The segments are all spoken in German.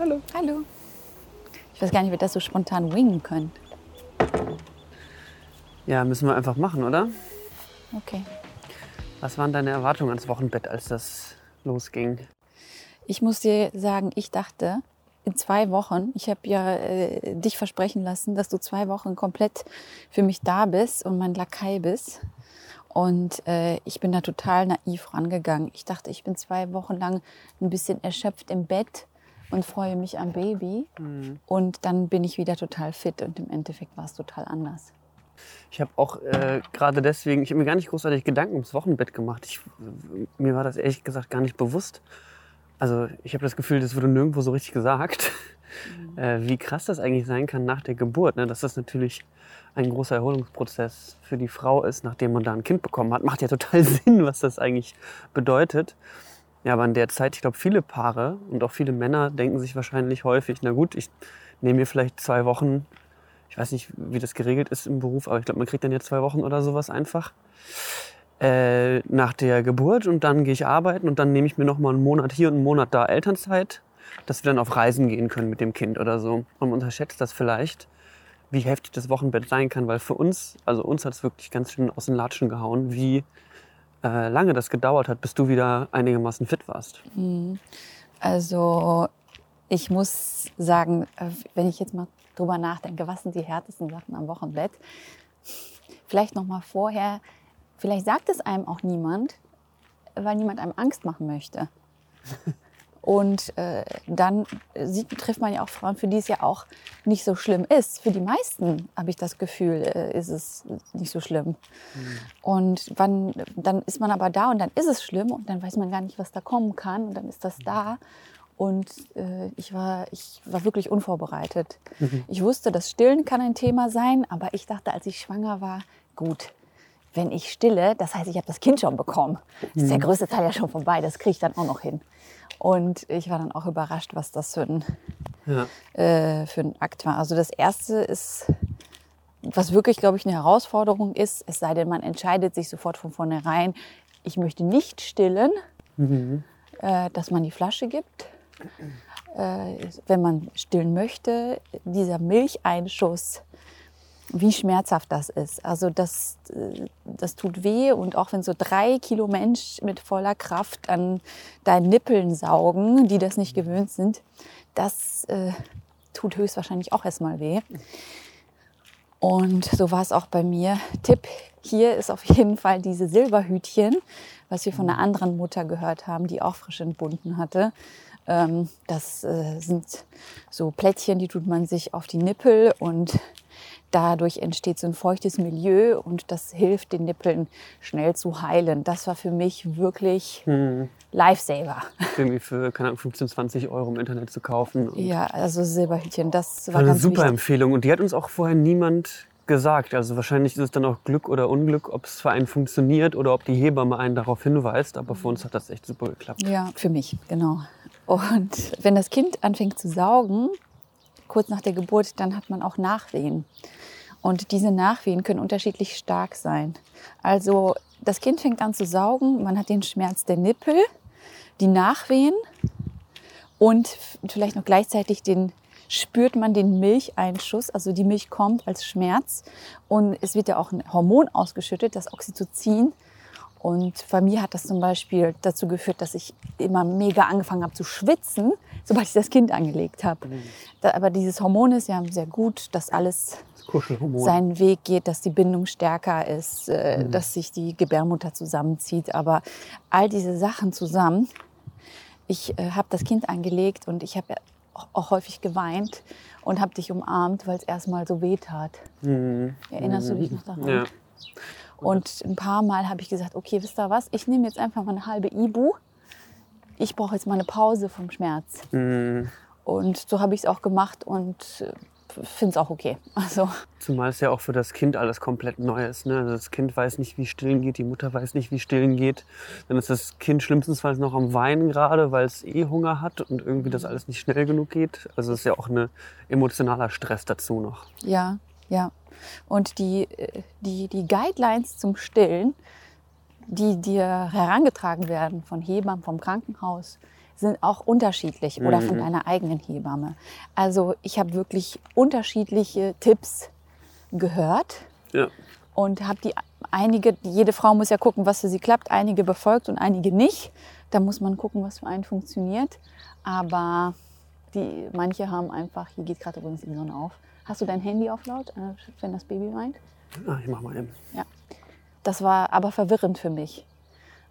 Hallo. Hallo. Ich weiß gar nicht, ob wir das so spontan wingen können. Ja, müssen wir einfach machen, oder? Okay. Was waren deine Erwartungen ans Wochenbett, als das losging? Ich muss dir sagen, ich dachte, in 2 Wochen, ich habe ja dich versprechen lassen, dass du 2 Wochen komplett für mich da bist und mein Lakai bist. Und ich bin da total naiv rangegangen. Ich dachte, ich bin 2 Wochen lang ein bisschen erschöpft im Bett und freue mich am Baby. Mhm. Und dann bin ich wieder total fit und im Endeffekt war es total anders. Ich habe auch gerade deswegen, ich habe mir gar nicht großartig Gedanken ums Wochenbett gemacht. Mir war das ehrlich gesagt gar nicht bewusst. Also ich habe das Gefühl, das wurde nirgendwo so richtig gesagt, wie krass das eigentlich sein kann nach der Geburt. Ne? Dass das natürlich ein großer Erholungsprozess für die Frau ist, nachdem man da ein Kind bekommen hat. Macht ja total Sinn, was das eigentlich bedeutet. Ja, aber in der Zeit, ich glaube, viele Paare und auch viele Männer denken sich wahrscheinlich häufig, na gut, ich nehme mir vielleicht 2 Wochen, ich weiß nicht, wie das geregelt ist im Beruf, aber ich glaube, man kriegt dann ja 2 Wochen oder sowas einfach. Nach der Geburt und dann gehe ich arbeiten und dann nehme ich mir noch mal einen Monat hier und einen Monat da Elternzeit, dass wir dann auf Reisen gehen können mit dem Kind oder so. Und man unterschätzt das vielleicht, wie heftig das Wochenbett sein kann, weil für uns, also uns hat es wirklich ganz schön aus den Latschen gehauen, wie lange das gedauert hat, bis du wieder einigermaßen fit warst. Also ich muss sagen, wenn ich jetzt mal drüber nachdenke, was sind die härtesten Sachen am Wochenbett? Vielleicht noch mal vorher. Vielleicht sagt es einem auch niemand, weil niemand einem Angst machen möchte. Und dann trifft man ja auch Frauen, für die es ja auch nicht so schlimm ist. Für die meisten, habe ich das Gefühl, ist es nicht so schlimm. Mhm. Und dann ist man aber da und dann ist es schlimm und dann weiß man gar nicht, was da kommen kann. Und dann ist das da. Und ich war wirklich unvorbereitet. Mhm. Ich wusste, das Stillen kann ein Thema sein, aber ich dachte, als ich schwanger war, gut. Wenn ich stille, das heißt, ich habe das Kind schon bekommen. Ist der größte Teil ja schon vorbei, das kriege ich dann auch noch hin. Und ich war dann auch überrascht, was das für ein Akt war. Also das Erste ist, was wirklich, glaube ich, eine Herausforderung ist, es sei denn, man entscheidet sich sofort von vornherein, ich möchte nicht stillen, dass man die Flasche gibt. Wenn man stillen möchte, dieser Milcheinschuss, wie schmerzhaft das ist. Also das tut weh und auch wenn so 3 Kilo Mensch mit voller Kraft an deinen Nippeln saugen, die das nicht gewöhnt sind, das tut höchstwahrscheinlich auch erstmal weh. Und so war es auch bei mir. Tipp hier ist auf jeden Fall diese Silberhütchen, was wir von einer anderen Mutter gehört haben, die auch frisch entbunden hatte. Das sind so Plättchen, die tut man sich auf die Nippel und dadurch entsteht so ein feuchtes Milieu und das hilft den Nippeln schnell zu heilen. Das war für mich wirklich Lifesaver. Irgendwie für, keine Ahnung, 15, 20 Euro im Internet zu kaufen. Und ja, also Silberhütchen, das war ganz super wichtig. Empfehlung und die hat uns auch vorher niemand gesagt. Also wahrscheinlich ist es dann auch Glück oder Unglück, ob es für einen funktioniert oder ob die Hebamme einen darauf hinweist. Aber für uns hat das echt super geklappt. Ja, für mich, genau. Und wenn das Kind anfängt zu saugen, kurz nach der Geburt, dann hat man auch Nachwehen. Und diese Nachwehen können unterschiedlich stark sein. Also das Kind fängt an zu saugen, man hat den Schmerz der Nippel, die Nachwehen und vielleicht noch gleichzeitig spürt man den Milcheinschuss, also die Milch kommt als Schmerz und es wird ja auch ein Hormon ausgeschüttet, das Oxytocin. Und bei mir hat das zum Beispiel dazu geführt, dass ich immer mega angefangen habe zu schwitzen, sobald ich das Kind angelegt habe. Aber dieses Hormon ist ja sehr gut, dass alles seinen Weg geht, dass die Bindung stärker ist, dass sich die Gebärmutter zusammenzieht. Aber all diese Sachen zusammen, ich habe das Kind angelegt und ich habe auch häufig geweint und habe dich umarmt, weil es erstmal so weh tat. Erinnerst du dich noch daran? Ja. Und ein paar Mal habe ich gesagt, okay, wisst ihr was, ich nehme jetzt einfach mal eine halbe Ibu. Ich brauche jetzt mal eine Pause vom Schmerz. Und so habe ich es auch gemacht und finde es auch okay. Also. Zumal es ja auch für das Kind alles komplett neu ist. Ne? Also das Kind weiß nicht, wie stillen geht, die Mutter weiß nicht, wie stillen geht. Dann ist das Kind schlimmstenfalls noch am Weinen gerade, weil es Hunger hat und irgendwie das alles nicht schnell genug geht. Also es ist ja auch ein emotionaler Stress dazu noch. Ja. Und die Guidelines zum Stillen die dir herangetragen werden von Hebammen, vom Krankenhaus, sind auch unterschiedlich oder von deiner eigenen Hebamme. Also ich habe wirklich unterschiedliche Tipps gehört und habe die einige, jede Frau muss ja gucken, was für sie klappt, einige befolgt und einige nicht. Da muss man gucken, was für einen funktioniert. Aber die, manche haben einfach, hier geht gerade übrigens die Sonne auf. Hast du dein Handy auf laut, wenn das Baby weint? Na, ich mach mal eben. Ja. Das war aber verwirrend für mich.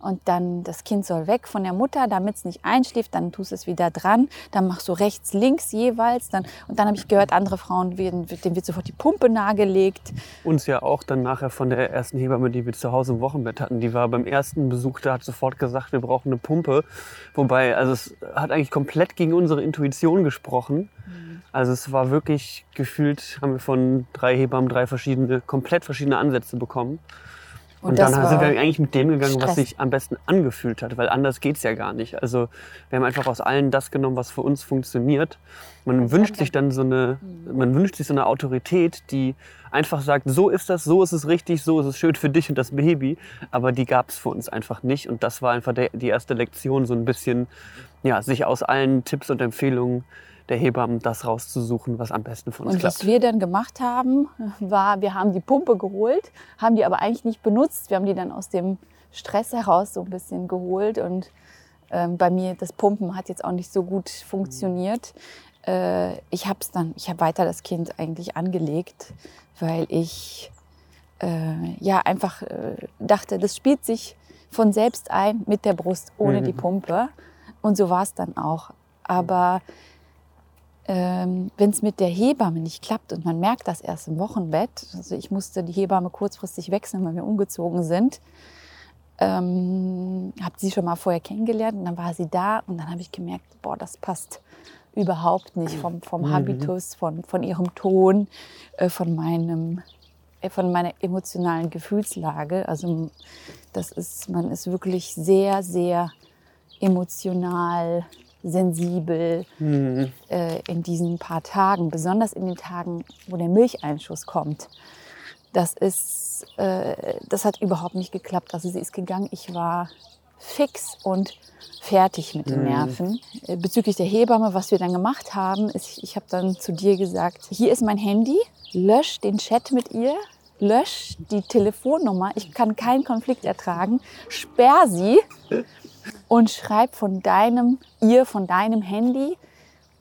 Und dann, das Kind soll weg von der Mutter, damit es nicht einschläft, dann tust es wieder dran, dann machst du rechts, links jeweils. Und dann habe ich gehört, andere Frauen, denen wird sofort die Pumpe nahegelegt. Uns ja auch dann nachher von der ersten Hebamme, die wir zu Hause im Wochenbett hatten, die war beim ersten Besuch da, hat sofort gesagt, wir brauchen eine Pumpe. Wobei, also es hat eigentlich komplett gegen unsere Intuition gesprochen. Also es war wirklich gefühlt, haben wir von 3 Hebammen 3 verschiedene, komplett verschiedene Ansätze bekommen. Und dann sind wir eigentlich mit dem gegangen, was sich am besten angefühlt hat, weil anders geht's ja gar nicht. Also wir haben einfach aus allen das genommen, was für uns funktioniert. Man wünscht sich so eine Autorität, die einfach sagt, so ist das, so ist es richtig, so ist es schön für dich und das Baby. Aber die gab's für uns einfach nicht. Und das war einfach die erste Lektion, so ein bisschen, ja, sich aus allen Tipps und Empfehlungen der Hebammen das rauszusuchen, was am besten von uns klappt. Und was wir dann gemacht haben, war, wir haben die Pumpe geholt, haben die aber eigentlich nicht benutzt. Wir haben die dann aus dem Stress heraus so ein bisschen geholt. Und bei mir, das Pumpen hat jetzt auch nicht so gut funktioniert. Ich habe weiter das Kind eigentlich angelegt, weil ich dachte, das spielt sich von selbst ein mit der Brust, ohne die Pumpe. Und so war es dann auch. Aber wenn es mit der Hebamme nicht klappt und man merkt das erst im Wochenbett, also ich musste die Hebamme kurzfristig wechseln, weil wir umgezogen sind, habe sie schon mal vorher kennengelernt und dann war sie da und dann habe ich gemerkt, boah, das passt überhaupt nicht vom Habitus, von ihrem Ton, von meiner emotionalen Gefühlslage. Also man ist wirklich sehr, sehr emotional sensibel in diesen paar Tagen, besonders in den Tagen, wo der Milcheinschuss kommt. Das hat überhaupt nicht geklappt. Also sie ist gegangen, ich war fix und fertig mit den Nerven. Bezüglich der Hebamme, was wir dann gemacht haben, ist, ich habe dann zu dir gesagt, hier ist mein Handy, lösch den Chat mit ihr, lösch die Telefonnummer, ich kann keinen Konflikt ertragen, sperr sie und schreib von deinem Handy,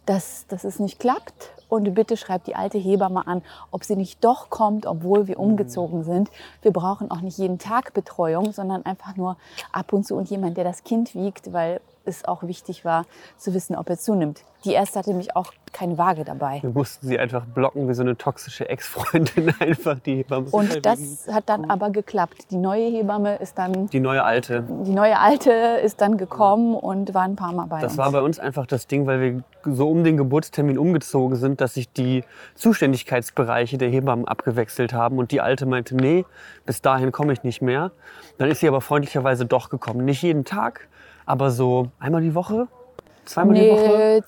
dass es nicht klappt. Und bitte schreib die alte Hebamme an, ob sie nicht doch kommt, obwohl wir umgezogen sind. Wir brauchen auch nicht jeden Tag Betreuung, sondern einfach nur ab und zu und jemand, der das Kind wiegt, weil es auch wichtig war, zu wissen, ob er zunimmt. Die erste hatte nämlich auch keine Waage dabei. Wir mussten sie einfach blocken, wie so eine toxische Ex-Freundin einfach die Hebamme. Und das hat dann aber geklappt. Die neue Alte ist dann gekommen und war ein paar Mal bei uns. Das war bei uns einfach das Ding, weil wir so um den Geburtstermin umgezogen sind, dass sich die Zuständigkeitsbereiche der Hebammen abgewechselt haben. Und die Alte meinte, nee, bis dahin komme ich nicht mehr. Dann ist sie aber freundlicherweise doch gekommen. Nicht jeden Tag, aber so einmal die Woche. Zweimal die Woche?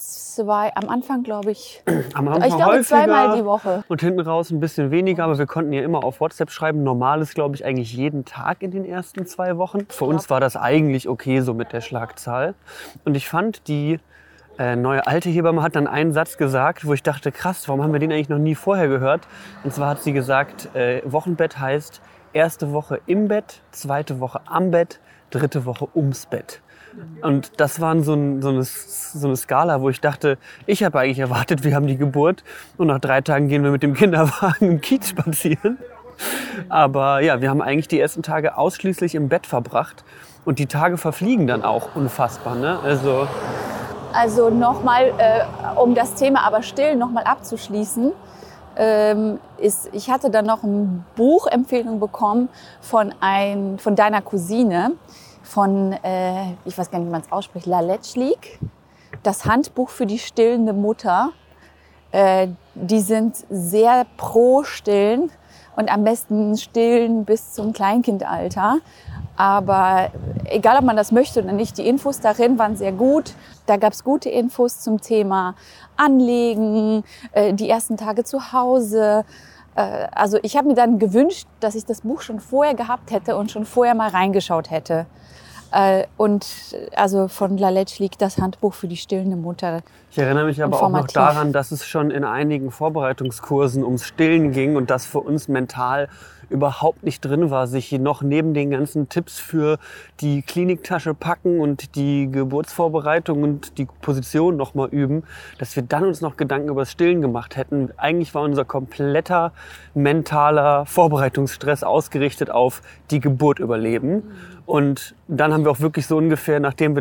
Am Anfang glaube ich. Am Anfang ich glaube häufiger, zweimal die Woche. Und hinten raus ein bisschen weniger, aber wir konnten ja immer auf WhatsApp schreiben. Normal ist, glaube ich, eigentlich jeden Tag in den ersten 2 Wochen. Für uns war das eigentlich okay so mit der Schlagzahl. Und ich fand, die neue alte Hebamme hat dann einen Satz gesagt, wo ich dachte, krass, warum haben wir den eigentlich noch nie vorher gehört? Und zwar hat sie gesagt, Wochenbett heißt erste Woche im Bett, zweite Woche am Bett, dritte Woche ums Bett. Und das war so eine Skala, wo ich dachte, ich habe eigentlich erwartet, wir haben die Geburt und nach 3 Tagen gehen wir mit dem Kinderwagen im Kiez spazieren. Aber ja, wir haben eigentlich die ersten Tage ausschließlich im Bett verbracht und die Tage verfliegen dann auch unfassbar, ne? Also nochmal, um das Thema aber still nochmal abzuschließen, ich hatte dann noch eine Buchempfehlung bekommen von deiner Cousine, von, ich weiß gar nicht, wie man es ausspricht, La Leche League, das Handbuch für die stillende Mutter. Die sind sehr pro Stillen und am besten stillen bis zum Kleinkindalter. Aber egal, ob man das möchte oder nicht, die Infos darin waren sehr gut. Da gab es gute Infos zum Thema Anlegen, die ersten Tage zu Hause, Also ich habe mir dann gewünscht, dass ich das Buch schon vorher gehabt hätte und schon vorher mal reingeschaut hätte. Und also von La Leche League das Handbuch für die stillende Mutter. Ich erinnere mich aber auch noch daran, dass es schon in einigen Vorbereitungskursen ums Stillen ging und das für uns mental überhaupt nicht drin war, sich noch neben den ganzen Tipps für die Kliniktasche packen und die Geburtsvorbereitung und die Position nochmal üben, dass wir dann uns noch Gedanken über das Stillen gemacht hätten. Eigentlich war unser kompletter mentaler Vorbereitungsstress ausgerichtet auf die Geburt überleben. Und dann haben wir auch wirklich so ungefähr, nachdem wir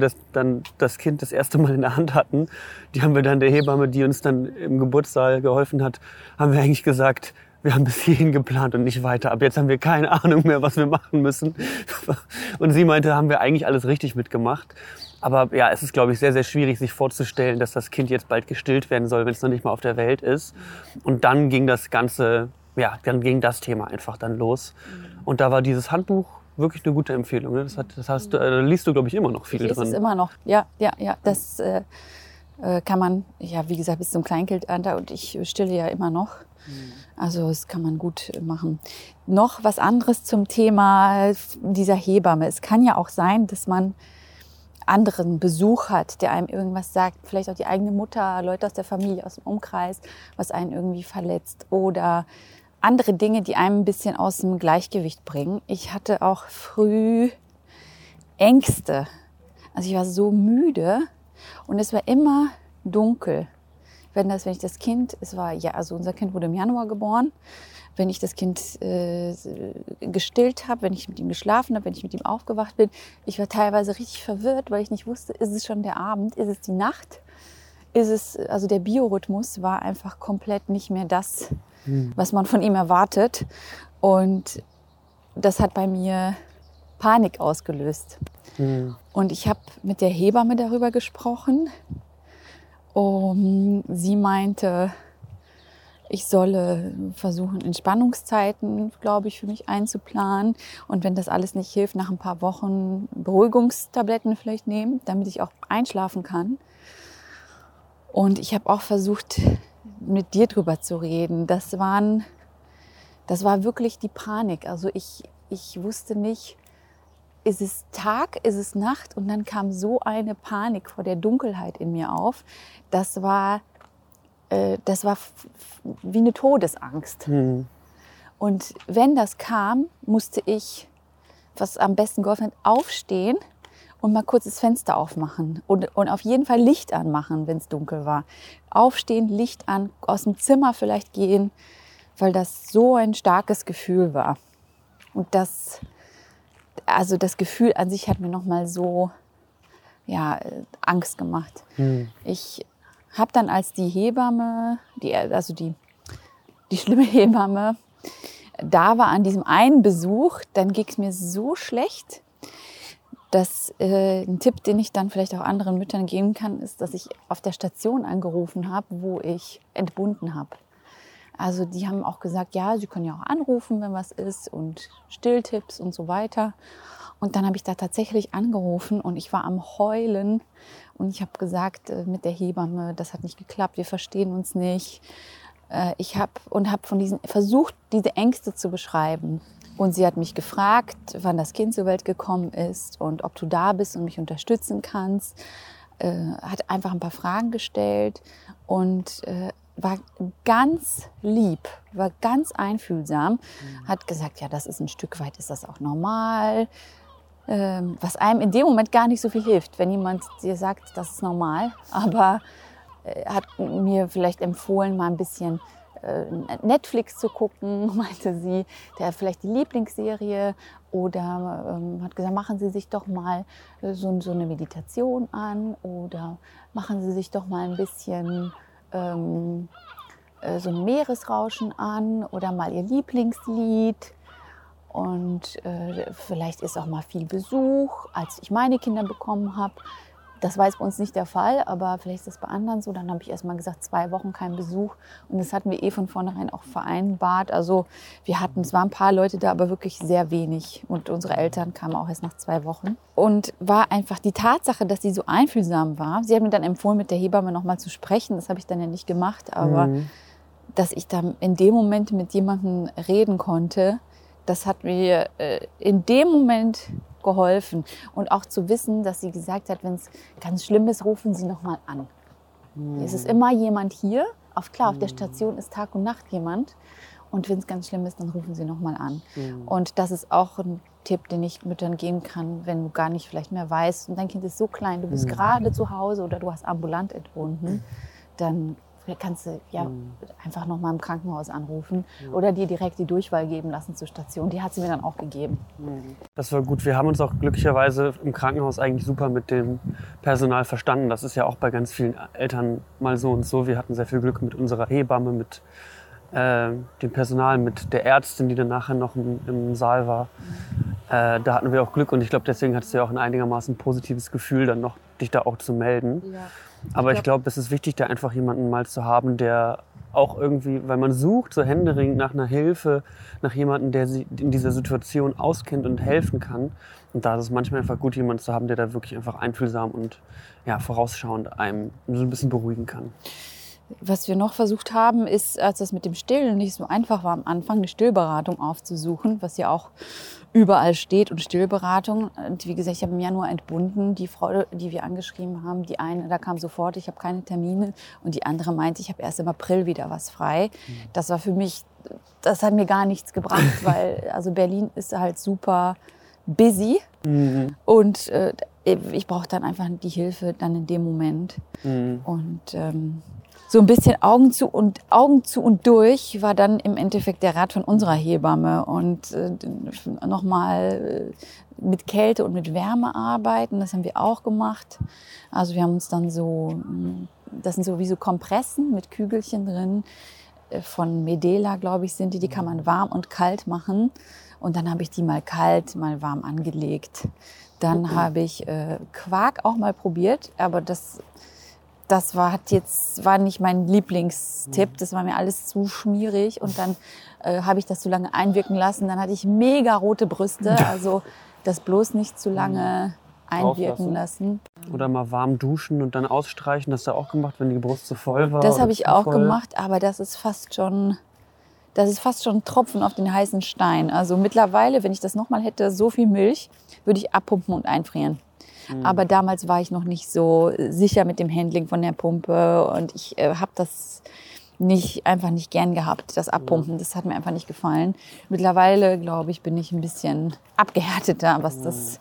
das Kind das erste Mal in der Hand hatten, die haben wir dann der Hebamme, die uns dann im Geburtssaal geholfen hat, haben wir eigentlich gesagt, wir haben bis hierhin geplant und nicht weiter. Ab jetzt haben wir keine Ahnung mehr, was wir machen müssen. Und sie meinte, haben wir eigentlich alles richtig mitgemacht. Aber ja, es ist, glaube ich, sehr, sehr schwierig, sich vorzustellen, dass das Kind jetzt bald gestillt werden soll, wenn es noch nicht mal auf der Welt ist. Und dann ging das Thema einfach dann los. Und da war dieses Handbuch wirklich eine gute Empfehlung. Ne? Das heißt, da liest du, glaube ich, immer noch viel drin. Ich lese es immer noch, ja. Das kann man, ja, wie gesagt, bis zum Kleinkindalter, und ich stille ja immer noch. Also das kann man gut machen. Noch was anderes zum Thema dieser Hebamme. Es kann ja auch sein, dass man anderen Besuch hat, der einem irgendwas sagt. Vielleicht auch die eigene Mutter, Leute aus der Familie, aus dem Umkreis, was einen irgendwie verletzt. Oder andere Dinge, die einem ein bisschen aus dem Gleichgewicht bringen. Ich hatte auch früh Ängste. Also ich war so müde und es war immer dunkel. Wenn ich das Kind, also unser Kind wurde im Januar geboren, wenn ich das Kind gestillt habe, wenn ich mit ihm geschlafen habe, wenn ich mit ihm aufgewacht bin, ich war teilweise richtig verwirrt, weil ich nicht wusste, ist es schon der Abend, ist es die Nacht, also der Biorhythmus war einfach komplett nicht mehr das, was man von ihm erwartet, und das hat bei mir Panik ausgelöst. Mhm. Und ich habe mit der Hebamme darüber gesprochen. Sie meinte, ich solle versuchen, Entspannungszeiten, glaube ich, für mich einzuplanen. Und wenn das alles nicht hilft, nach ein paar Wochen Beruhigungstabletten vielleicht nehmen, damit ich auch einschlafen kann. Und ich habe auch versucht, mit dir drüber zu reden. Das war wirklich die Panik. Also ich wusste nicht, ist es Tag, ist es Nacht? Und dann kam so eine Panik vor der Dunkelheit in mir auf. Das war wie eine Todesangst. Mhm. Und wenn das kam, musste ich, was am besten geholfen hat, aufstehen und mal kurz das Fenster aufmachen und auf jeden Fall Licht anmachen, wenn es dunkel war. Aufstehen, Licht an, aus dem Zimmer vielleicht gehen, weil das so ein starkes Gefühl war. Und das Gefühl an sich hat mir nochmal so, ja, Angst gemacht. Hm. Ich habe dann, als die Hebamme, die schlimme Hebamme, da war an diesem einen Besuch, dann ging es mir so schlecht, dass ein Tipp, den ich dann vielleicht auch anderen Müttern geben kann, ist, dass ich auf der Station angerufen habe, wo ich entbunden habe. Also die haben auch gesagt, ja, sie können ja auch anrufen, wenn was ist, und Stilltipps und so weiter. Und dann habe ich da tatsächlich angerufen und ich war am Heulen. Und ich habe gesagt mit der Hebamme, das hat nicht geklappt, wir verstehen uns nicht. Ich habe versucht, diese Ängste zu beschreiben. Und sie hat mich gefragt, wann das Kind zur Welt gekommen ist und ob du da bist und mich unterstützen kannst. Hat einfach ein paar Fragen gestellt und war ganz lieb, war ganz einfühlsam, hat gesagt, ja, das ist ein Stück weit, ist das auch normal, was einem in dem Moment gar nicht so viel hilft, wenn jemand dir sagt, das ist normal, aber hat mir vielleicht empfohlen, mal ein bisschen Netflix zu gucken, meinte sie, der vielleicht die Lieblingsserie, oder hat gesagt, machen Sie sich doch mal so eine Meditation an, oder machen Sie sich doch mal ein bisschen so ein Meeresrauschen an oder mal ihr Lieblingslied, und vielleicht ist auch mal viel Besuch, als ich meine Kinder bekommen habe. Das war jetzt bei uns nicht der Fall, aber vielleicht ist das bei anderen so. Dann habe ich erst mal gesagt, 2 Wochen kein Besuch, und das hatten wir von vornherein auch vereinbart. Also es waren ein paar Leute da, aber wirklich sehr wenig, und unsere Eltern kamen auch erst nach 2 Wochen. Und war einfach die Tatsache, dass sie so einfühlsam war. Sie hat mir dann empfohlen, mit der Hebamme nochmal zu sprechen. Das habe ich dann ja nicht gemacht, aber dass ich da in dem Moment mit jemandem reden konnte, das hat mir in dem Moment geholfen. Und auch zu wissen, dass sie gesagt hat, wenn es ganz schlimm ist, rufen Sie nochmal an. Mhm. Es ist immer jemand hier. Auf der Station ist Tag und Nacht jemand. Und wenn es ganz schlimm ist, dann rufen Sie nochmal an. Mhm. Und das ist auch ein Tipp, den ich Müttern geben kann, wenn du gar nicht vielleicht mehr weißt und dein Kind ist so klein, du bist gerade zu Hause oder du hast ambulant entbunden, dann kannst du ja einfach nochmal im Krankenhaus anrufen oder dir direkt die Durchwahl geben lassen zur Station. Die hat sie mir dann auch gegeben. Das war gut. Wir haben uns auch glücklicherweise im Krankenhaus eigentlich super mit dem Personal verstanden. Das ist ja auch bei ganz vielen Eltern mal so und so. Wir hatten sehr viel Glück mit unserer Hebamme, mit dem Personal, mit der Ärztin, die dann nachher noch im Saal war. Da hatten wir auch Glück und ich glaube, deswegen hattest du ja auch ein einigermaßen positives Gefühl, dann noch dich da auch zu melden. Ja. Aber ich glaube, es ist wichtig, da einfach jemanden mal zu haben, der auch irgendwie, weil man sucht, so händeringend nach einer Hilfe, nach jemandem, der sich in dieser Situation auskennt und helfen kann. Und da ist es manchmal einfach gut, jemanden zu haben, der da wirklich einfach einfühlsam und ja, vorausschauend einem so ein bisschen beruhigen kann. Was wir noch versucht haben, ist, als das mit dem Stillen nicht so einfach war am Anfang, eine Stillberatung aufzusuchen, was ja auch überall steht. Und Stillberatung, und wie gesagt, ich habe im Januar entbunden, die Frau, die wir angeschrieben haben, die eine, da kam sofort, ich habe keine Termine, und die andere meinte, ich habe erst im April wieder was frei. Das war für mich, das hat mir gar nichts gebracht, weil also Berlin ist halt super busy und ich brauche dann einfach die Hilfe dann in dem Moment. Und so ein bisschen Augen zu und durch war dann im Endeffekt der Rat von unserer Hebamme. Und nochmal mit Kälte und mit Wärme arbeiten, das haben wir auch gemacht. Also wir haben uns dann so, das sind so wie so Kompressen mit Kügelchen drin. Von Medela, glaube ich, sind die kann man warm und kalt machen. Und dann habe ich die mal kalt, mal warm angelegt. Dann habe ich Quark auch mal probiert, aber Das war nicht mein Lieblingstipp, das war mir alles zu schmierig und dann habe ich das zu lange einwirken lassen. Dann hatte ich mega rote Brüste, also das bloß nicht zu lange einwirken lassen. Oder mal warm duschen und dann ausstreichen, das hast du auch gemacht, wenn die Brust zu voll war? Das habe ich auch gemacht, aber das ist fast schon ein Tropfen auf den heißen Stein. Also mittlerweile, wenn ich das nochmal hätte, so viel Milch, würde ich abpumpen und einfrieren. Aber damals war ich noch nicht so sicher mit dem Handling von der Pumpe und ich habe das einfach nicht gern gehabt, das Abpumpen. Das hat mir einfach nicht gefallen. Mittlerweile, glaube ich, bin ich ein bisschen abgehärteter, was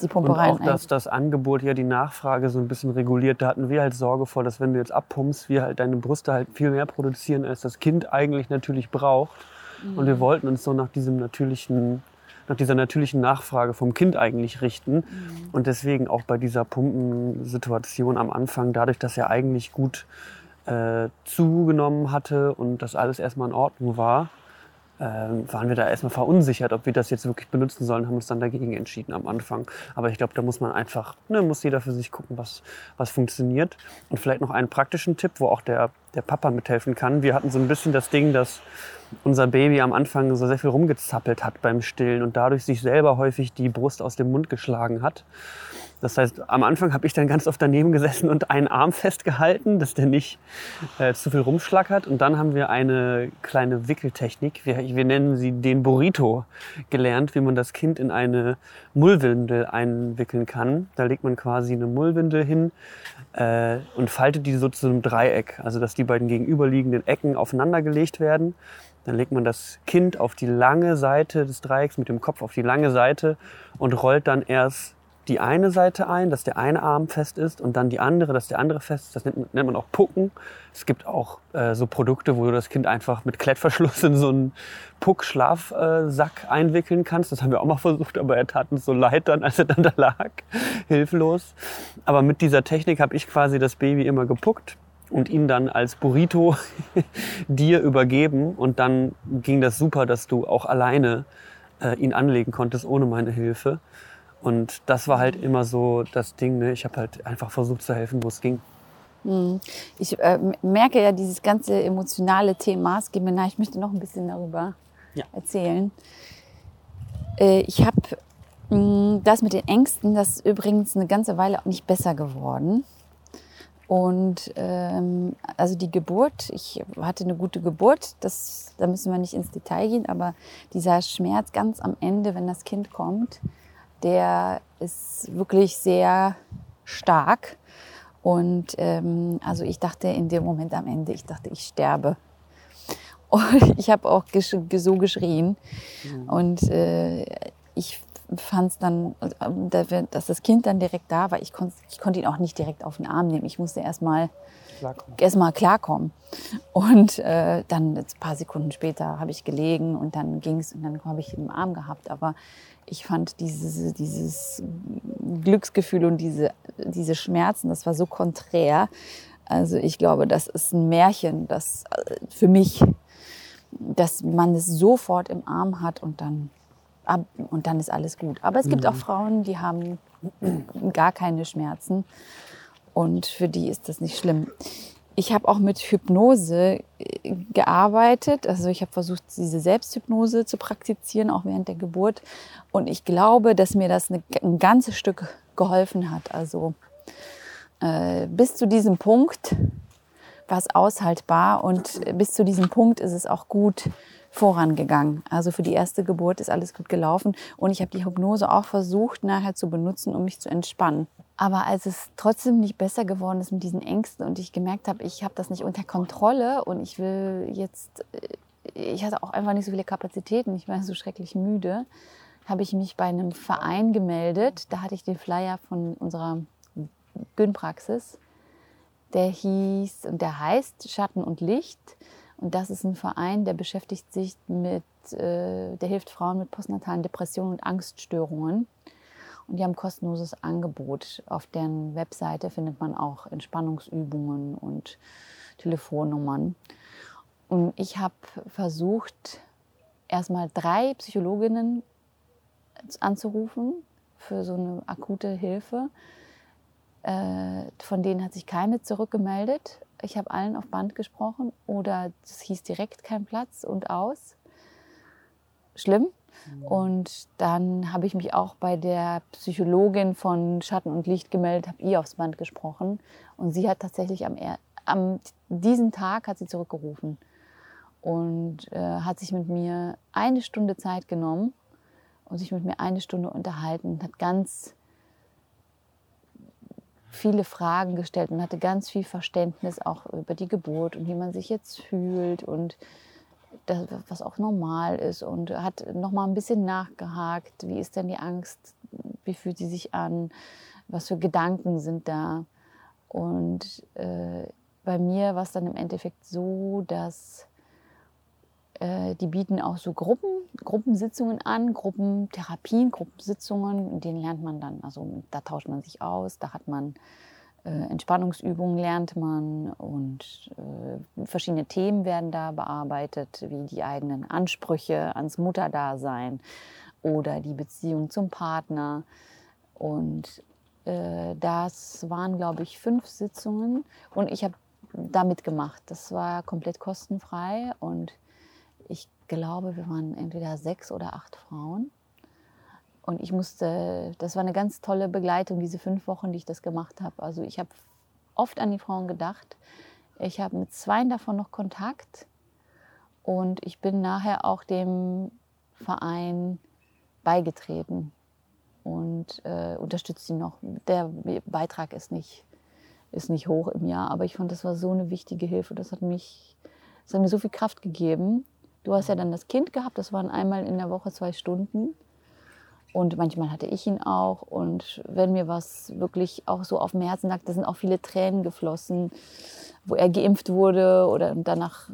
die Pumpe rein. Und auch, dass das Angebot ja die Nachfrage so ein bisschen reguliert. Da hatten wir halt Sorge vor, dass wenn du jetzt abpumpst, wir halt deine Brüste halt viel mehr produzieren, als das Kind eigentlich natürlich braucht. Und wir wollten uns so nach dieser natürlichen Nachfrage vom Kind eigentlich richten. Und deswegen auch bei dieser Pumpensituation am Anfang, dadurch, dass er eigentlich gut zugenommen hatte und das alles erstmal in Ordnung war, waren wir da erstmal verunsichert, ob wir das jetzt wirklich benutzen sollen, haben uns dann dagegen entschieden am Anfang. Aber ich glaube, da muss man einfach, muss jeder für sich gucken, was funktioniert. Und vielleicht noch einen praktischen Tipp, wo auch der Papa mithelfen kann. Wir hatten so ein bisschen das Ding, dass unser Baby am Anfang so sehr viel rumgezappelt hat beim Stillen und dadurch sich selber häufig die Brust aus dem Mund geschlagen hat. Das heißt, am Anfang habe ich dann ganz oft daneben gesessen und einen Arm festgehalten, dass der nicht zu viel rumschlackert. Und dann haben wir eine kleine Wickeltechnik, wir nennen sie den Burrito, gelernt, wie man das Kind in eine Mullwindel einwickeln kann. Da legt man quasi eine Mullwindel hin und faltet die so zu einem Dreieck, also dass die beiden gegenüberliegenden Ecken aufeinander gelegt werden. Dann legt man das Kind auf die lange Seite des Dreiecks mit dem Kopf auf die lange Seite und rollt dann erst die eine Seite ein, dass der eine Arm fest ist und dann die andere, dass der andere fest ist. Das nennt man auch Pucken. Es gibt auch so Produkte, wo du das Kind einfach mit Klettverschluss in so einen Puck-Schlafsack einwickeln kannst. Das haben wir auch mal versucht, aber er tat uns so leid dann, als er dann da lag, hilflos. Aber mit dieser Technik habe ich quasi das Baby immer gepuckt und ihn dann als Burrito dir übergeben. Und dann ging das super, dass du auch alleine ihn anlegen konntest, ohne meine Hilfe. Und das war halt immer so das Ding, ne? Ich habe halt einfach versucht zu helfen, wo es ging. Ich merke ja dieses ganze emotionale Thema. Es geht mir nach, ich möchte noch ein bisschen darüber erzählen. Ich habe das mit den Ängsten, das ist übrigens eine ganze Weile auch nicht besser geworden. Und also die Geburt, ich hatte eine gute Geburt, da müssen wir nicht ins Detail gehen, aber dieser Schmerz ganz am Ende, wenn das Kind kommt, der ist wirklich sehr stark. Und also ich dachte in dem Moment am Ende, ich sterbe. Und ich habe auch so geschrien. Mhm. Und ich fand es dann, dass das Kind dann direkt da war, ich konnte ihn auch nicht direkt auf den Arm nehmen. Ich musste erstmal klarkommen. Und dann ein paar Sekunden später habe ich gelegen und dann ging es und dann habe ich ihn im Arm gehabt. Aber ich fand dieses Glücksgefühl und diese Schmerzen, das war so konträr. Also ich glaube, das ist ein Märchen, das für mich, dass man es sofort im Arm hat und dann ist alles gut. Aber es gibt auch Frauen, die haben gar keine Schmerzen und für die ist das nicht schlimm. Ich habe auch mit Hypnose gearbeitet, also ich habe versucht, diese Selbsthypnose zu praktizieren, auch während der Geburt. Und ich glaube, dass mir das ein ganzes Stück geholfen hat. Also bis zu diesem Punkt war es aushaltbar und bis zu diesem Punkt ist es auch gut vorangegangen. Also für die erste Geburt ist alles gut gelaufen und ich habe die Hypnose auch versucht nachher zu benutzen, um mich zu entspannen. Aber als es trotzdem nicht besser geworden ist mit diesen Ängsten und ich gemerkt habe, ich habe das nicht unter Kontrolle und ich hatte auch einfach nicht so viele Kapazitäten, ich war so schrecklich müde, habe ich mich bei einem Verein gemeldet. Da hatte ich den Flyer von unserer Bühnenpraxis, der heißt Schatten und Licht. Und das ist ein Verein, der beschäftigt sich der hilft Frauen mit postnatalen Depressionen und Angststörungen. Und die haben ein kostenloses Angebot. Auf deren Webseite findet man auch Entspannungsübungen und Telefonnummern. Und ich habe versucht, erstmal 3 Psychologinnen anzurufen für so eine akute Hilfe. Von denen hat sich keine zurückgemeldet. Ich habe allen auf Band gesprochen oder es hieß direkt kein Platz und aus. Schlimm. Und dann habe ich mich auch bei der Psychologin von Schatten und Licht gemeldet, habe ihr aufs Band gesprochen und sie hat tatsächlich an diesem Tag hat sie zurückgerufen und hat sich mit mir 1 Stunde Zeit genommen und sich mit mir 1 Stunde unterhalten und hat ganz viele Fragen gestellt und hatte ganz viel Verständnis auch über die Geburt und wie man sich jetzt fühlt und das, was auch normal ist, und hat noch mal ein bisschen nachgehakt, wie ist denn die Angst, wie fühlt sie sich an, was für Gedanken sind da. Und bei mir war es dann im Endeffekt so, dass die bieten auch so Gruppensitzungen an, Gruppentherapien, Gruppensitzungen, in denen lernt man dann, also da tauscht man sich aus, da hat man Entspannungsübungen lernt man und verschiedene Themen werden da bearbeitet, wie die eigenen Ansprüche ans Mutterdasein oder die Beziehung zum Partner. Und das waren, glaube ich, 5 Sitzungen und ich habe da mitgemacht. Das war komplett kostenfrei und ich glaube, wir waren entweder 6 oder 8 Frauen. Und das war eine ganz tolle Begleitung, diese 5 Wochen, die ich das gemacht habe. Also ich habe oft an die Frauen gedacht. Ich habe mit 2 davon noch Kontakt. Und ich bin nachher auch dem Verein beigetreten und unterstütze ihn noch. Der Beitrag ist nicht hoch im Jahr, aber ich fand, das war so eine wichtige Hilfe. Das hat mir so viel Kraft gegeben. Du hast ja dann das Kind gehabt, das waren einmal in der Woche 2 Stunden. Und manchmal hatte ich ihn auch. Und wenn mir was wirklich auch so auf dem Herzen lag, da sind auch viele Tränen geflossen, wo er geimpft wurde oder danach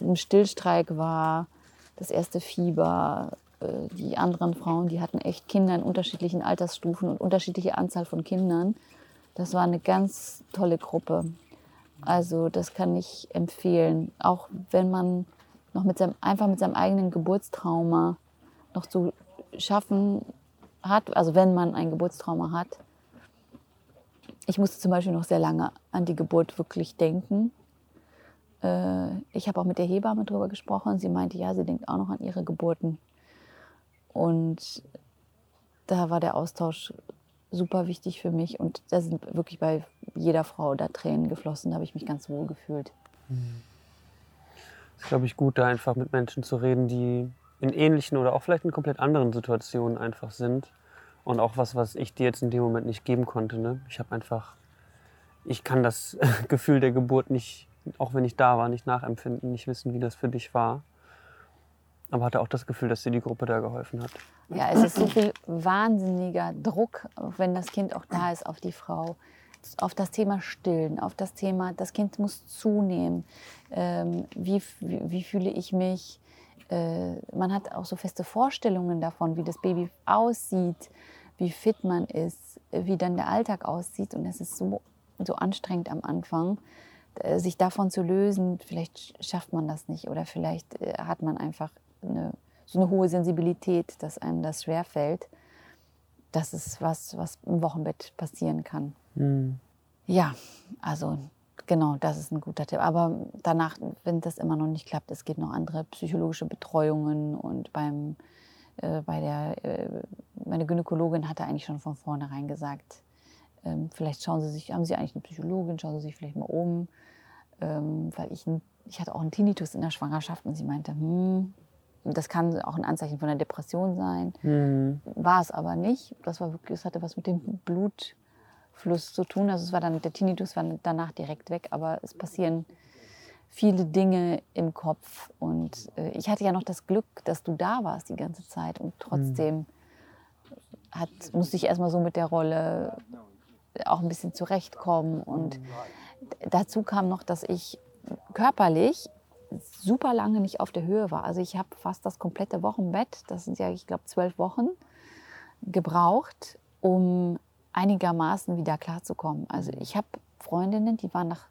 ein Stillstreik war, das erste Fieber. Die anderen Frauen, die hatten echt Kinder in unterschiedlichen Altersstufen und unterschiedliche Anzahl von Kindern. Das war eine ganz tolle Gruppe. Also das kann ich empfehlen. Auch wenn man noch mit seinem eigenen Geburtstrauma noch so schaffen hat, also wenn man ein Geburtstrauma hat. Ich musste zum Beispiel noch sehr lange an die Geburt wirklich denken. Ich habe auch mit der Hebamme drüber gesprochen und sie meinte, ja, sie denkt auch noch an ihre Geburten. Und da war der Austausch super wichtig für mich. Und da sind wirklich bei jeder Frau da Tränen geflossen. Da habe ich mich ganz wohl gefühlt. Es ist, glaube ich, gut, da einfach mit Menschen zu reden, die in ähnlichen oder auch vielleicht in komplett anderen Situationen einfach sind. Und auch was ich dir jetzt in dem Moment nicht geben konnte. Ne? Ich kann das Gefühl der Geburt nicht, auch wenn ich da war, nicht nachempfinden, nicht wissen, wie das für dich war. Aber hatte auch das Gefühl, dass dir die Gruppe da geholfen hat. Ja, es ist so viel wahnsinniger Druck, wenn das Kind auch da ist, auf die Frau. Auf das Thema Stillen, auf das Thema, das Kind muss zunehmen. Wie fühle ich mich? Man hat auch so feste Vorstellungen davon, wie das Baby aussieht, wie fit man ist, wie dann der Alltag aussieht. Und es ist so anstrengend am Anfang, sich davon zu lösen. Vielleicht schafft man das nicht oder vielleicht hat man einfach so eine hohe Sensibilität, dass einem das schwerfällt. Das ist was im Wochenbett passieren kann. Mhm. Ja, also genau, das ist ein guter Tipp. Aber danach, wenn das immer noch nicht klappt, es gibt noch andere psychologische Betreuungen. Und meine Gynäkologin hatte eigentlich schon von vornherein gesagt, vielleicht haben Sie eigentlich eine Psychologin, schauen Sie sich vielleicht mal um. Weil ich hatte auch einen Tinnitus in der Schwangerschaft und sie meinte, das kann auch ein Anzeichen von einer Depression sein. Mhm. War es aber nicht. Das hatte was mit dem Blutfluss zu tun. Also der Tinnitus war danach direkt weg, aber es passieren viele Dinge im Kopf. Und ich hatte ja noch das Glück, dass du da warst die ganze Zeit. Und trotzdem musste ich erstmal so mit der Rolle auch ein bisschen zurechtkommen. Und dazu kam noch, dass ich körperlich super lange nicht auf der Höhe war. Also ich habe fast das komplette Wochenbett, das sind ja, ich glaube, 12 Wochen, gebraucht, um einigermaßen wieder klarzukommen. Also ich habe Freundinnen, die waren nach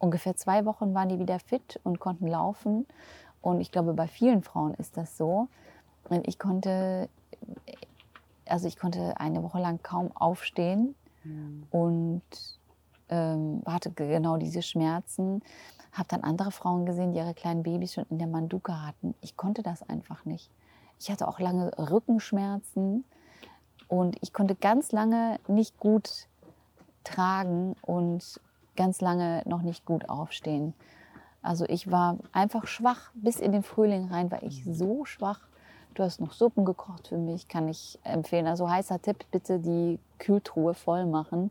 ungefähr 2 Wochen waren die wieder fit und konnten laufen. Und ich glaube, bei vielen Frauen ist das so. Und ich konnte 1 Woche lang kaum aufstehen und hatte genau diese Schmerzen. Habe dann andere Frauen gesehen, die ihre kleinen Babys schon in der Manduka hatten. Ich konnte das einfach nicht. Ich hatte auch lange Rückenschmerzen und ich konnte ganz lange nicht gut tragen und ganz lange noch nicht gut aufstehen. Also ich war einfach schwach, bis in den Frühling rein war ich so schwach. Du hast noch Suppen gekocht für mich, kann ich empfehlen. Also heißer Tipp, bitte die Kühltruhe voll machen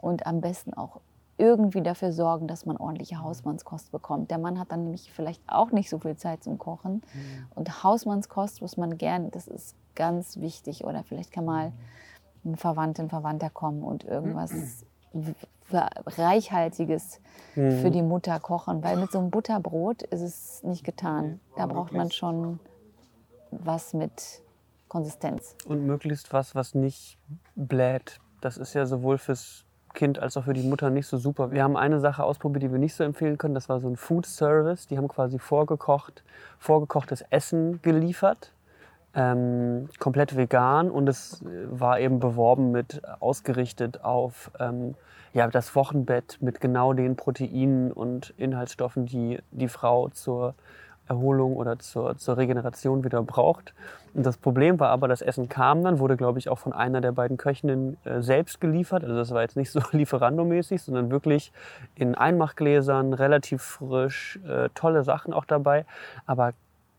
und am besten auch irgendwie dafür sorgen, dass man ordentliche Hausmannskost bekommt. Der Mann hat dann nämlich vielleicht auch nicht so viel Zeit zum Kochen. Und Hausmannskost muss man gerne, das ist ganz wichtig. Oder vielleicht kann mal ein Verwandter kommen und irgendwas Reichhaltiges für die Mutter kochen. Weil mit so einem Butterbrot ist es nicht getan. Da braucht man schon was mit Konsistenz. Und möglichst was nicht bläht. Das ist ja sowohl fürs Kind als auch für die Mutter nicht so super. Wir haben eine Sache ausprobiert, die wir nicht so empfehlen können. Das war so ein Food Service. Die haben quasi vorgekochtes Essen geliefert. Komplett vegan. Und es war eben beworben mit ausgerichtet auf das Wochenbett mit genau den Proteinen und Inhaltsstoffen, die die Frau zur Erholung oder zur Regeneration wieder braucht. Und das Problem war aber, das Essen kam dann, wurde, glaube ich, auch von einer der beiden Köchinnen selbst geliefert. Also das war jetzt nicht so lieferandomäßig, sondern wirklich in Einmachgläsern, relativ frisch, tolle Sachen auch dabei. Aber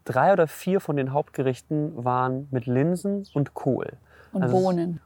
3 oder 4 von den Hauptgerichten waren mit Linsen und Kohl. Und Bohnen.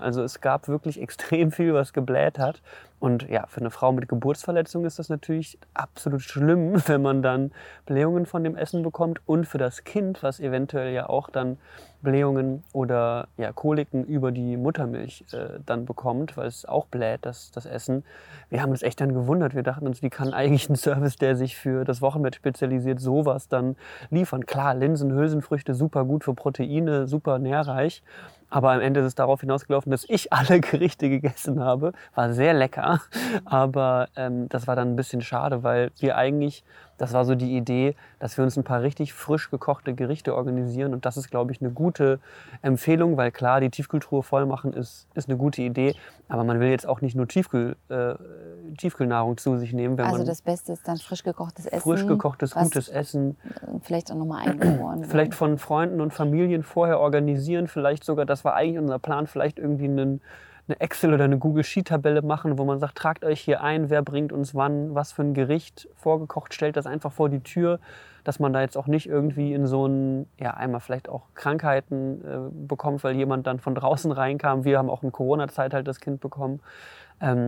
Also es gab wirklich extrem viel, was gebläht hat. Und ja, für eine Frau mit Geburtsverletzung ist das natürlich absolut schlimm, wenn man dann Blähungen von dem Essen bekommt. Und für das Kind, was eventuell ja auch dann Blähungen oder Koliken über die Muttermilch dann bekommt, weil es auch bläht, das Essen. Wir haben uns echt dann gewundert. Wir dachten uns, wie kann eigentlich ein Service, der sich für das Wochenbett spezialisiert, sowas dann liefern? Klar, Linsen, Hülsenfrüchte, super gut für Proteine, super nährreich. Aber am Ende ist es darauf hinausgelaufen, dass ich alle Gerichte gegessen habe. War sehr lecker, aber das war dann ein bisschen schade, weil wir eigentlich, das war so die Idee, dass wir uns ein paar richtig frisch gekochte Gerichte organisieren. Und das ist, glaube ich, eine gute Empfehlung, weil klar, die Tiefkühltruhe voll machen ist eine gute Idee. Aber man will jetzt auch nicht nur Tiefkühlnahrung zu sich nehmen. Wenn also das Beste ist dann frisch gekochtes Essen. Frisch gekochtes, gutes Essen. Vielleicht auch nochmal eingefroren. Vielleicht von Freunden und Familien vorher organisieren, vielleicht sogar, das war eigentlich unser Plan, vielleicht irgendwie einen eine Excel- oder eine Google-Sheet-Tabelle machen, wo man sagt, tragt euch hier ein, wer bringt uns wann, was für ein Gericht vorgekocht, stellt das einfach vor die Tür, dass man da jetzt auch nicht irgendwie in so einen, ja, einmal vielleicht auch Krankheiten bekommt, weil jemand dann von draußen reinkam. Wir haben auch in Corona-Zeit halt das Kind bekommen.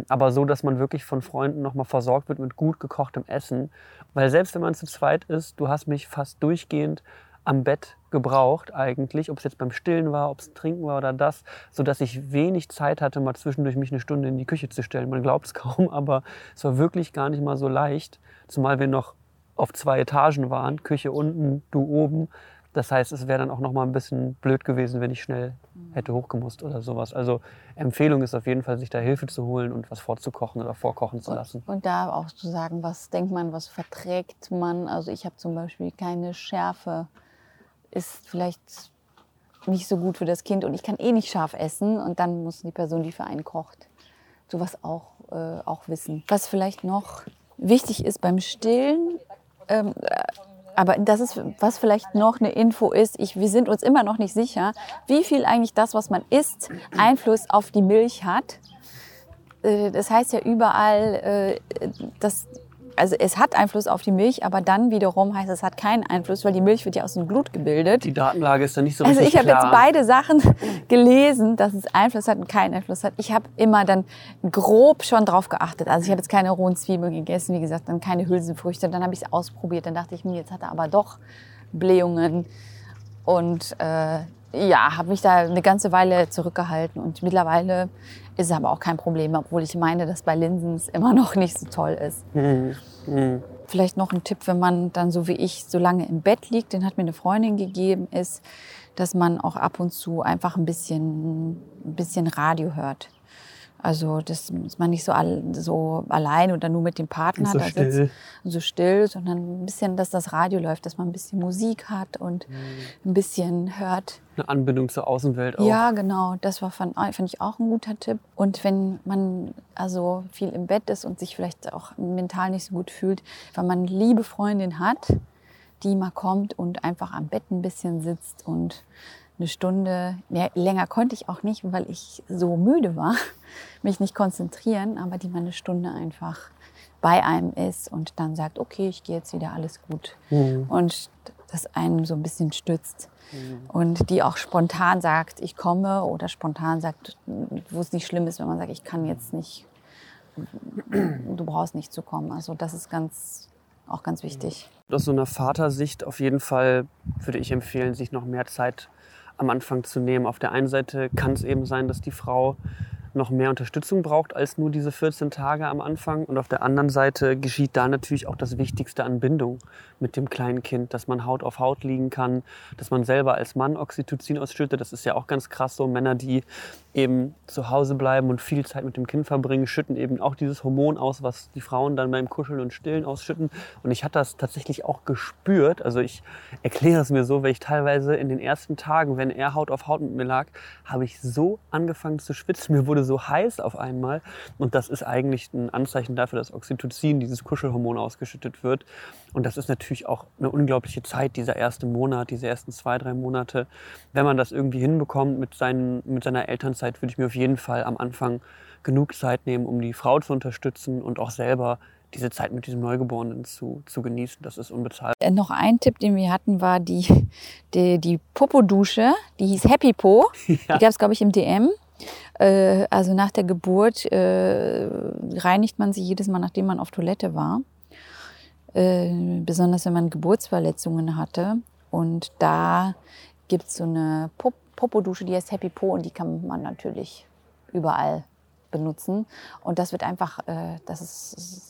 Aber so, dass man wirklich von Freunden nochmal versorgt wird mit gut gekochtem Essen. Weil selbst wenn man zu zweit ist, du hast mich fast durchgehend am Bett gebraucht eigentlich, ob es jetzt beim Stillen war, ob es Trinken war oder das, sodass ich wenig Zeit hatte, mal zwischendurch mich eine Stunde in die Küche zu stellen. Man glaubt es kaum, aber es war wirklich gar nicht mal so leicht, zumal wir noch auf 2 Etagen waren, Küche unten, du oben. Das heißt, es wäre dann auch noch mal ein bisschen blöd gewesen, wenn ich schnell hätte hochgemusst oder sowas. Also Empfehlung ist auf jeden Fall, sich da Hilfe zu holen und was vorzukochen oder vorkochen zu lassen. Und da auch zu sagen, was denkt man, was verträgt man. Also ich habe zum Beispiel keine Schärfe. Ist vielleicht nicht so gut für das Kind und ich kann eh nicht scharf essen und dann muss die Person, die für einen kocht, sowas auch wissen. Was vielleicht noch wichtig ist beim Stillen, aber das ist, was vielleicht noch eine Info ist, wir sind uns immer noch nicht sicher, wie viel eigentlich das, was man isst, Einfluss auf die Milch hat. Das heißt ja überall, also es hat Einfluss auf die Milch, aber dann wiederum heißt es, es hat keinen Einfluss, weil die Milch wird ja aus dem Blut gebildet. Die Datenlage ist dann nicht so richtig klar. Also ich habe jetzt beide Sachen gelesen, dass es Einfluss hat und keinen Einfluss hat. Ich habe immer dann grob schon drauf geachtet. Also ich habe jetzt keine rohen Zwiebeln gegessen, wie gesagt, dann keine Hülsenfrüchte. Dann habe ich es ausprobiert, dann dachte ich mir, jetzt hat er aber doch Blähungen. Und habe mich da eine ganze Weile zurückgehalten. Und mittlerweile ist es aber auch kein Problem, obwohl ich meine, dass bei Linsen es immer noch nicht so toll ist. Vielleicht noch ein Tipp, wenn man dann so wie ich so lange im Bett liegt, den hat mir eine Freundin gegeben, ist, dass man auch ab und zu einfach ein bisschen Radio hört. Also dass man nicht so allein oder nur mit dem Partner so da sitzt und so still, sondern ein bisschen, dass das Radio läuft, dass man ein bisschen Musik hat und ein bisschen hört. Eine Anbindung zur Außenwelt auch. Ja, genau. Das fand ich auch ein guter Tipp. Und wenn man also viel im Bett ist und sich vielleicht auch mental nicht so gut fühlt, wenn man eine liebe Freundin hat, die mal kommt und einfach am Bett ein bisschen sitzt und eine Stunde, länger konnte ich auch nicht, weil ich so müde war, mich nicht konzentrieren, aber die mal eine Stunde einfach bei einem ist und dann sagt, okay, ich gehe jetzt wieder, alles gut. Und das einen so ein bisschen stützt und die auch spontan sagt, ich komme oder spontan sagt, wo es nicht schlimm ist, wenn man sagt, ich kann jetzt nicht, du brauchst nicht zu kommen. Also das ist auch ganz wichtig. Aus so einer Vatersicht auf jeden Fall würde ich empfehlen, sich noch mehr Zeit am Anfang zu nehmen. Auf der einen Seite kann es eben sein, dass die Frau noch mehr Unterstützung braucht als nur diese 14 Tage am Anfang. Und auf der anderen Seite geschieht da natürlich auch das Wichtigste an Bindung mit dem kleinen Kind, dass man Haut auf Haut liegen kann, dass man selber als Mann Oxytocin ausschüttet. Das ist ja auch ganz krass so. Männer, die eben zu Hause bleiben und viel Zeit mit dem Kind verbringen, schütten eben auch dieses Hormon aus, was die Frauen dann beim Kuscheln und Stillen ausschütten. Und ich hatte das tatsächlich auch gespürt. Also ich erkläre es mir so, weil ich teilweise in den ersten Tagen, wenn er Haut auf Haut mit mir lag, habe ich so angefangen zu schwitzen. Mir wurde so heiß auf einmal. Und das ist eigentlich ein Anzeichen dafür, dass Oxytocin, dieses Kuschelhormon, ausgeschüttet wird. Und das ist natürlich auch eine unglaubliche Zeit, dieser erste Monat, diese ersten 2-3 Monate. Wenn man das irgendwie hinbekommt mit seiner Elternzeit, würde ich mir auf jeden Fall am Anfang genug Zeit nehmen, um die Frau zu unterstützen und auch selber diese Zeit mit diesem Neugeborenen zu genießen. Das ist unbezahlbar. Noch ein Tipp, den wir hatten, war die Popo-Dusche. Die hieß Happy Po. Ja. Die gab es, glaube ich, im DM. Also nach der Geburt reinigt man sie jedes Mal, nachdem man auf Toilette war. Besonders wenn man Geburtsverletzungen hatte. Und da gibt es so eine Popo-Dusche, die heißt Happy Po und die kann man natürlich überall benutzen. Und das wird einfach, das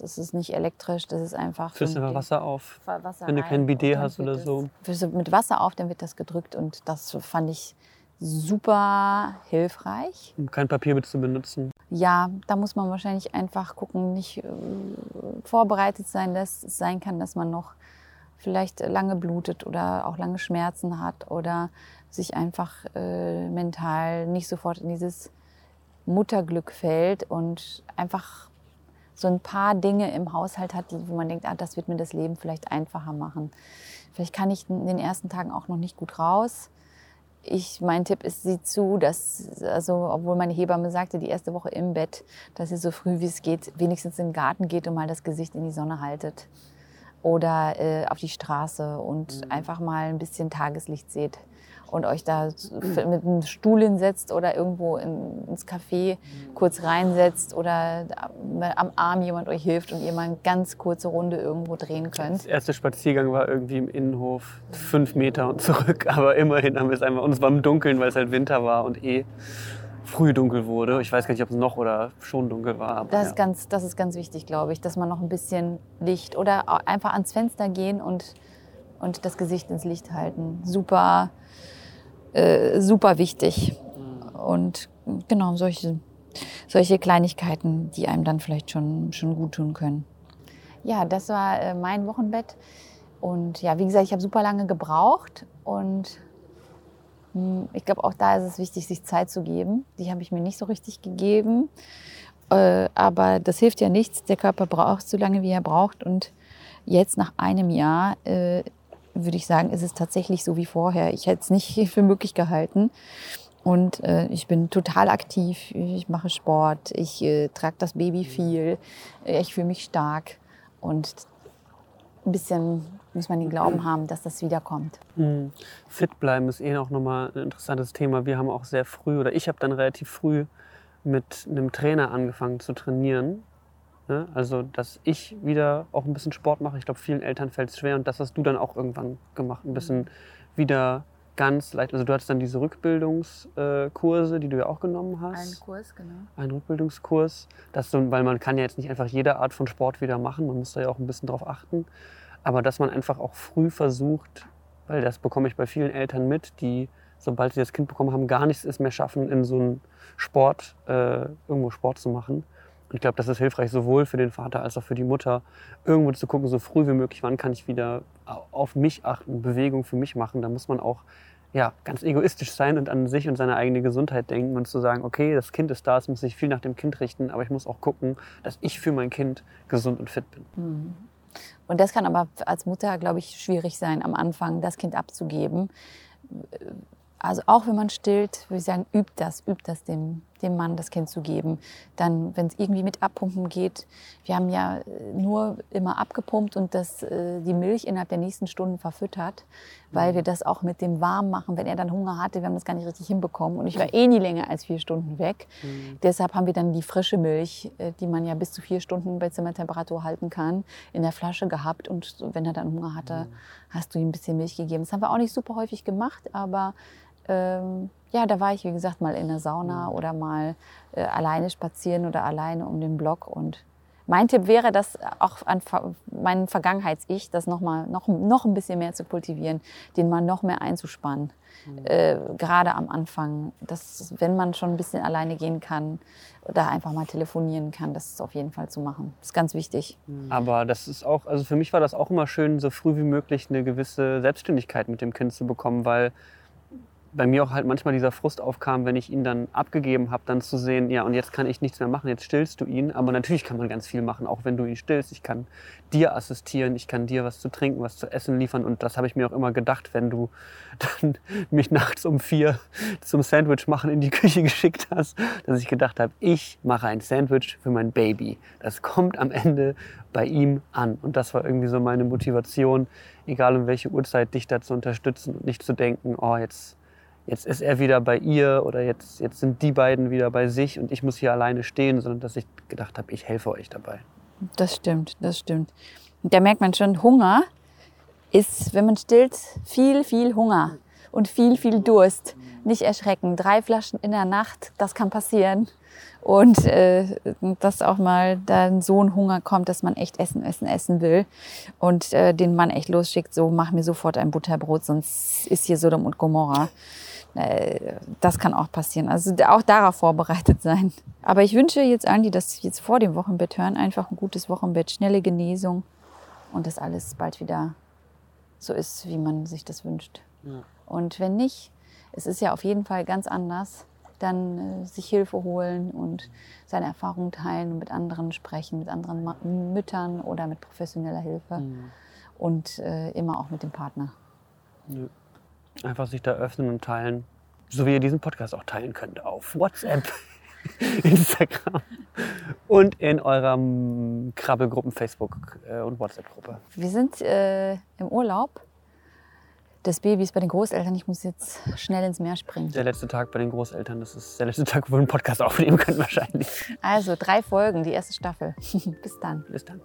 ist nicht elektrisch, das ist einfach... Füllst einfach Wasser auf, wenn du kein Bidet hast oder so. Füllst du mit Wasser auf, dann wird das gedrückt und das fand ich super hilfreich. Um kein Papier mit zu benutzen. Ja, da muss man wahrscheinlich einfach gucken, nicht vorbereitet sein, dass es sein kann, dass man noch vielleicht lange blutet oder auch lange Schmerzen hat oder sich einfach mental nicht sofort in dieses Mutterglück fällt und einfach so ein paar Dinge im Haushalt hat, wo man denkt, das wird mir das Leben vielleicht einfacher machen. Vielleicht kann ich in den ersten Tagen auch noch nicht gut raus. mein Tipp ist, sieh zu, dass, also obwohl meine Hebamme sagte, die erste Woche im Bett, dass ihr so früh wie es geht wenigstens in den Garten geht und mal das Gesicht in die Sonne haltet oder auf die Straße und einfach mal ein bisschen Tageslicht seht und euch da mit einem Stuhl hinsetzt oder irgendwo ins Café kurz reinsetzt oder am Arm jemand euch hilft und ihr mal eine ganz kurze Runde irgendwo drehen könnt. Der erste Spaziergang war irgendwie im Innenhof, 5 Meter und zurück, aber immerhin haben wir es einmal, und es war im Dunkeln, weil es halt Winter war und früh dunkel wurde. Ich weiß gar nicht, ob es noch oder schon dunkel war. Aber das ist ganz wichtig, glaube ich, dass man noch ein bisschen Licht oder einfach ans Fenster gehen und das Gesicht ins Licht halten. Super, super wichtig. Und genau, solche Kleinigkeiten, die einem dann vielleicht schon gut tun können. Ja, das war mein Wochenbett. Und ja, wie gesagt, ich habe super lange gebraucht und ich glaube, auch da ist es wichtig, sich Zeit zu geben. Die habe ich mir nicht so richtig gegeben. Aber das hilft ja nichts. Der Körper braucht so lange, wie er braucht. Und jetzt nach einem Jahr, würde ich sagen, ist es tatsächlich so wie vorher. Ich hätte es nicht für möglich gehalten. Und ich bin total aktiv. Ich mache Sport. Ich trage das Baby viel. Ich fühle mich stark. Und ein bisschen muss man den Glauben haben, dass das wiederkommt. Mhm. Fit bleiben ist auch nochmal ein interessantes Thema. Wir haben auch sehr früh, oder ich habe dann relativ früh mit einem Trainer angefangen zu trainieren. Ne? Also, dass ich wieder auch ein bisschen Sport mache. Ich glaube, vielen Eltern fällt es schwer. Und das hast du dann auch irgendwann gemacht. Ein bisschen wieder ganz leicht. Also, du hattest dann diese Rückbildungskurse, die du ja auch genommen hast. Einen Kurs, genau. Einen Rückbildungskurs. Weil man kann ja jetzt nicht einfach jede Art von Sport wieder machen. Man muss da ja auch ein bisschen drauf achten. Aber dass man einfach auch früh versucht, weil das bekomme ich bei vielen Eltern mit, die, sobald sie das Kind bekommen haben, gar nichts mehr schaffen, in so einem Sport, irgendwo Sport zu machen. Und ich glaube, das ist hilfreich, sowohl für den Vater als auch für die Mutter, irgendwo zu gucken, so früh wie möglich, wann kann ich wieder auf mich achten, Bewegung für mich machen. Da muss man auch ganz egoistisch sein und an sich und seine eigene Gesundheit denken und zu sagen, okay, das Kind ist da, es muss sich viel nach dem Kind richten, aber ich muss auch gucken, dass ich für mein Kind gesund und fit bin. Mhm. Und das kann aber als Mutter, glaube ich, schwierig sein, am Anfang das Kind abzugeben. Also auch wenn man stillt, würde ich sagen, übt das dem Mann das Kind zu geben. Dann, wenn es irgendwie mit Abpumpen geht, wir haben ja nur immer abgepumpt und die Milch innerhalb der nächsten Stunden verfüttert, weil wir das auch mit dem Warmmachen, wenn er dann Hunger hatte, wir haben das gar nicht richtig hinbekommen und ich war nie länger als 4 Stunden weg. Mhm. Deshalb haben wir dann die frische Milch, die man ja bis zu 4 Stunden bei Zimmertemperatur halten kann, in der Flasche gehabt und wenn er dann Hunger hatte, hast du ihm ein bisschen Milch gegeben. Das haben wir auch nicht super häufig gemacht, aber da war ich, wie gesagt, mal in der Sauna oder mal alleine spazieren oder alleine um den Block. Und mein Tipp wäre, das auch an meinem Vergangenheits-Ich, das noch ein bisschen mehr zu kultivieren, den Mann noch mehr einzuspannen. Gerade am Anfang, dass, wenn man schon ein bisschen alleine gehen kann oder einfach mal telefonieren kann, das ist auf jeden Fall zu machen. Das ist ganz wichtig. Aber das ist auch, also für mich war das auch immer schön, so früh wie möglich eine gewisse Selbstständigkeit mit dem Kind zu bekommen, weil bei mir auch halt manchmal dieser Frust aufkam, wenn ich ihn dann abgegeben habe, dann zu sehen, ja, und jetzt kann ich nichts mehr machen, jetzt stillst du ihn. Aber natürlich kann man ganz viel machen, auch wenn du ihn stillst. Ich kann dir assistieren, ich kann dir was zu trinken, was zu essen liefern. Und das habe ich mir auch immer gedacht, wenn du dann mich nachts um 4 zum Sandwich machen in die Küche geschickt hast, dass ich gedacht habe, ich mache ein Sandwich für mein Baby. Das kommt am Ende bei ihm an. Und das war irgendwie so meine Motivation, egal um welche Uhrzeit, dich da zu unterstützen und nicht zu denken, oh, jetzt ist er wieder bei ihr oder jetzt sind die beiden wieder bei sich und ich muss hier alleine stehen, sondern dass ich gedacht habe, ich helfe euch dabei. Das stimmt. Und da merkt man schon, Hunger ist, wenn man stillt, viel, viel Hunger und viel, viel Durst. Nicht erschrecken, 3 Flaschen in der Nacht, das kann passieren. Und dass auch mal dann so ein Hunger kommt, dass man echt essen will und den Mann echt losschickt, so mach mir sofort ein Butterbrot, sonst ist hier Sodom und Gomorra. Das kann auch passieren. Also auch darauf vorbereitet sein. Aber ich wünsche jetzt allen, die das jetzt vor dem Wochenbett hören, einfach ein gutes Wochenbett, schnelle Genesung und dass alles bald wieder so ist, wie man sich das wünscht. Ja. Und wenn nicht, es ist ja auf jeden Fall ganz anders, dann sich Hilfe holen und seine Erfahrungen teilen und mit anderen sprechen, mit anderen Müttern oder mit professioneller Hilfe und immer auch mit dem Partner. Ja. Einfach sich da öffnen und teilen. so wie ihr diesen Podcast auch teilen könnt, auf WhatsApp, Instagram und in eurer Krabbelgruppen, Facebook- und WhatsApp-Gruppe. Wir sind im Urlaub des Babys bei den Großeltern. Ich muss jetzt schnell ins Meer springen. Der letzte Tag bei den Großeltern, das ist der letzte Tag, wo wir einen Podcast aufnehmen können wahrscheinlich. Also 3 Folgen, die erste Staffel. Bis dann. Bis dann.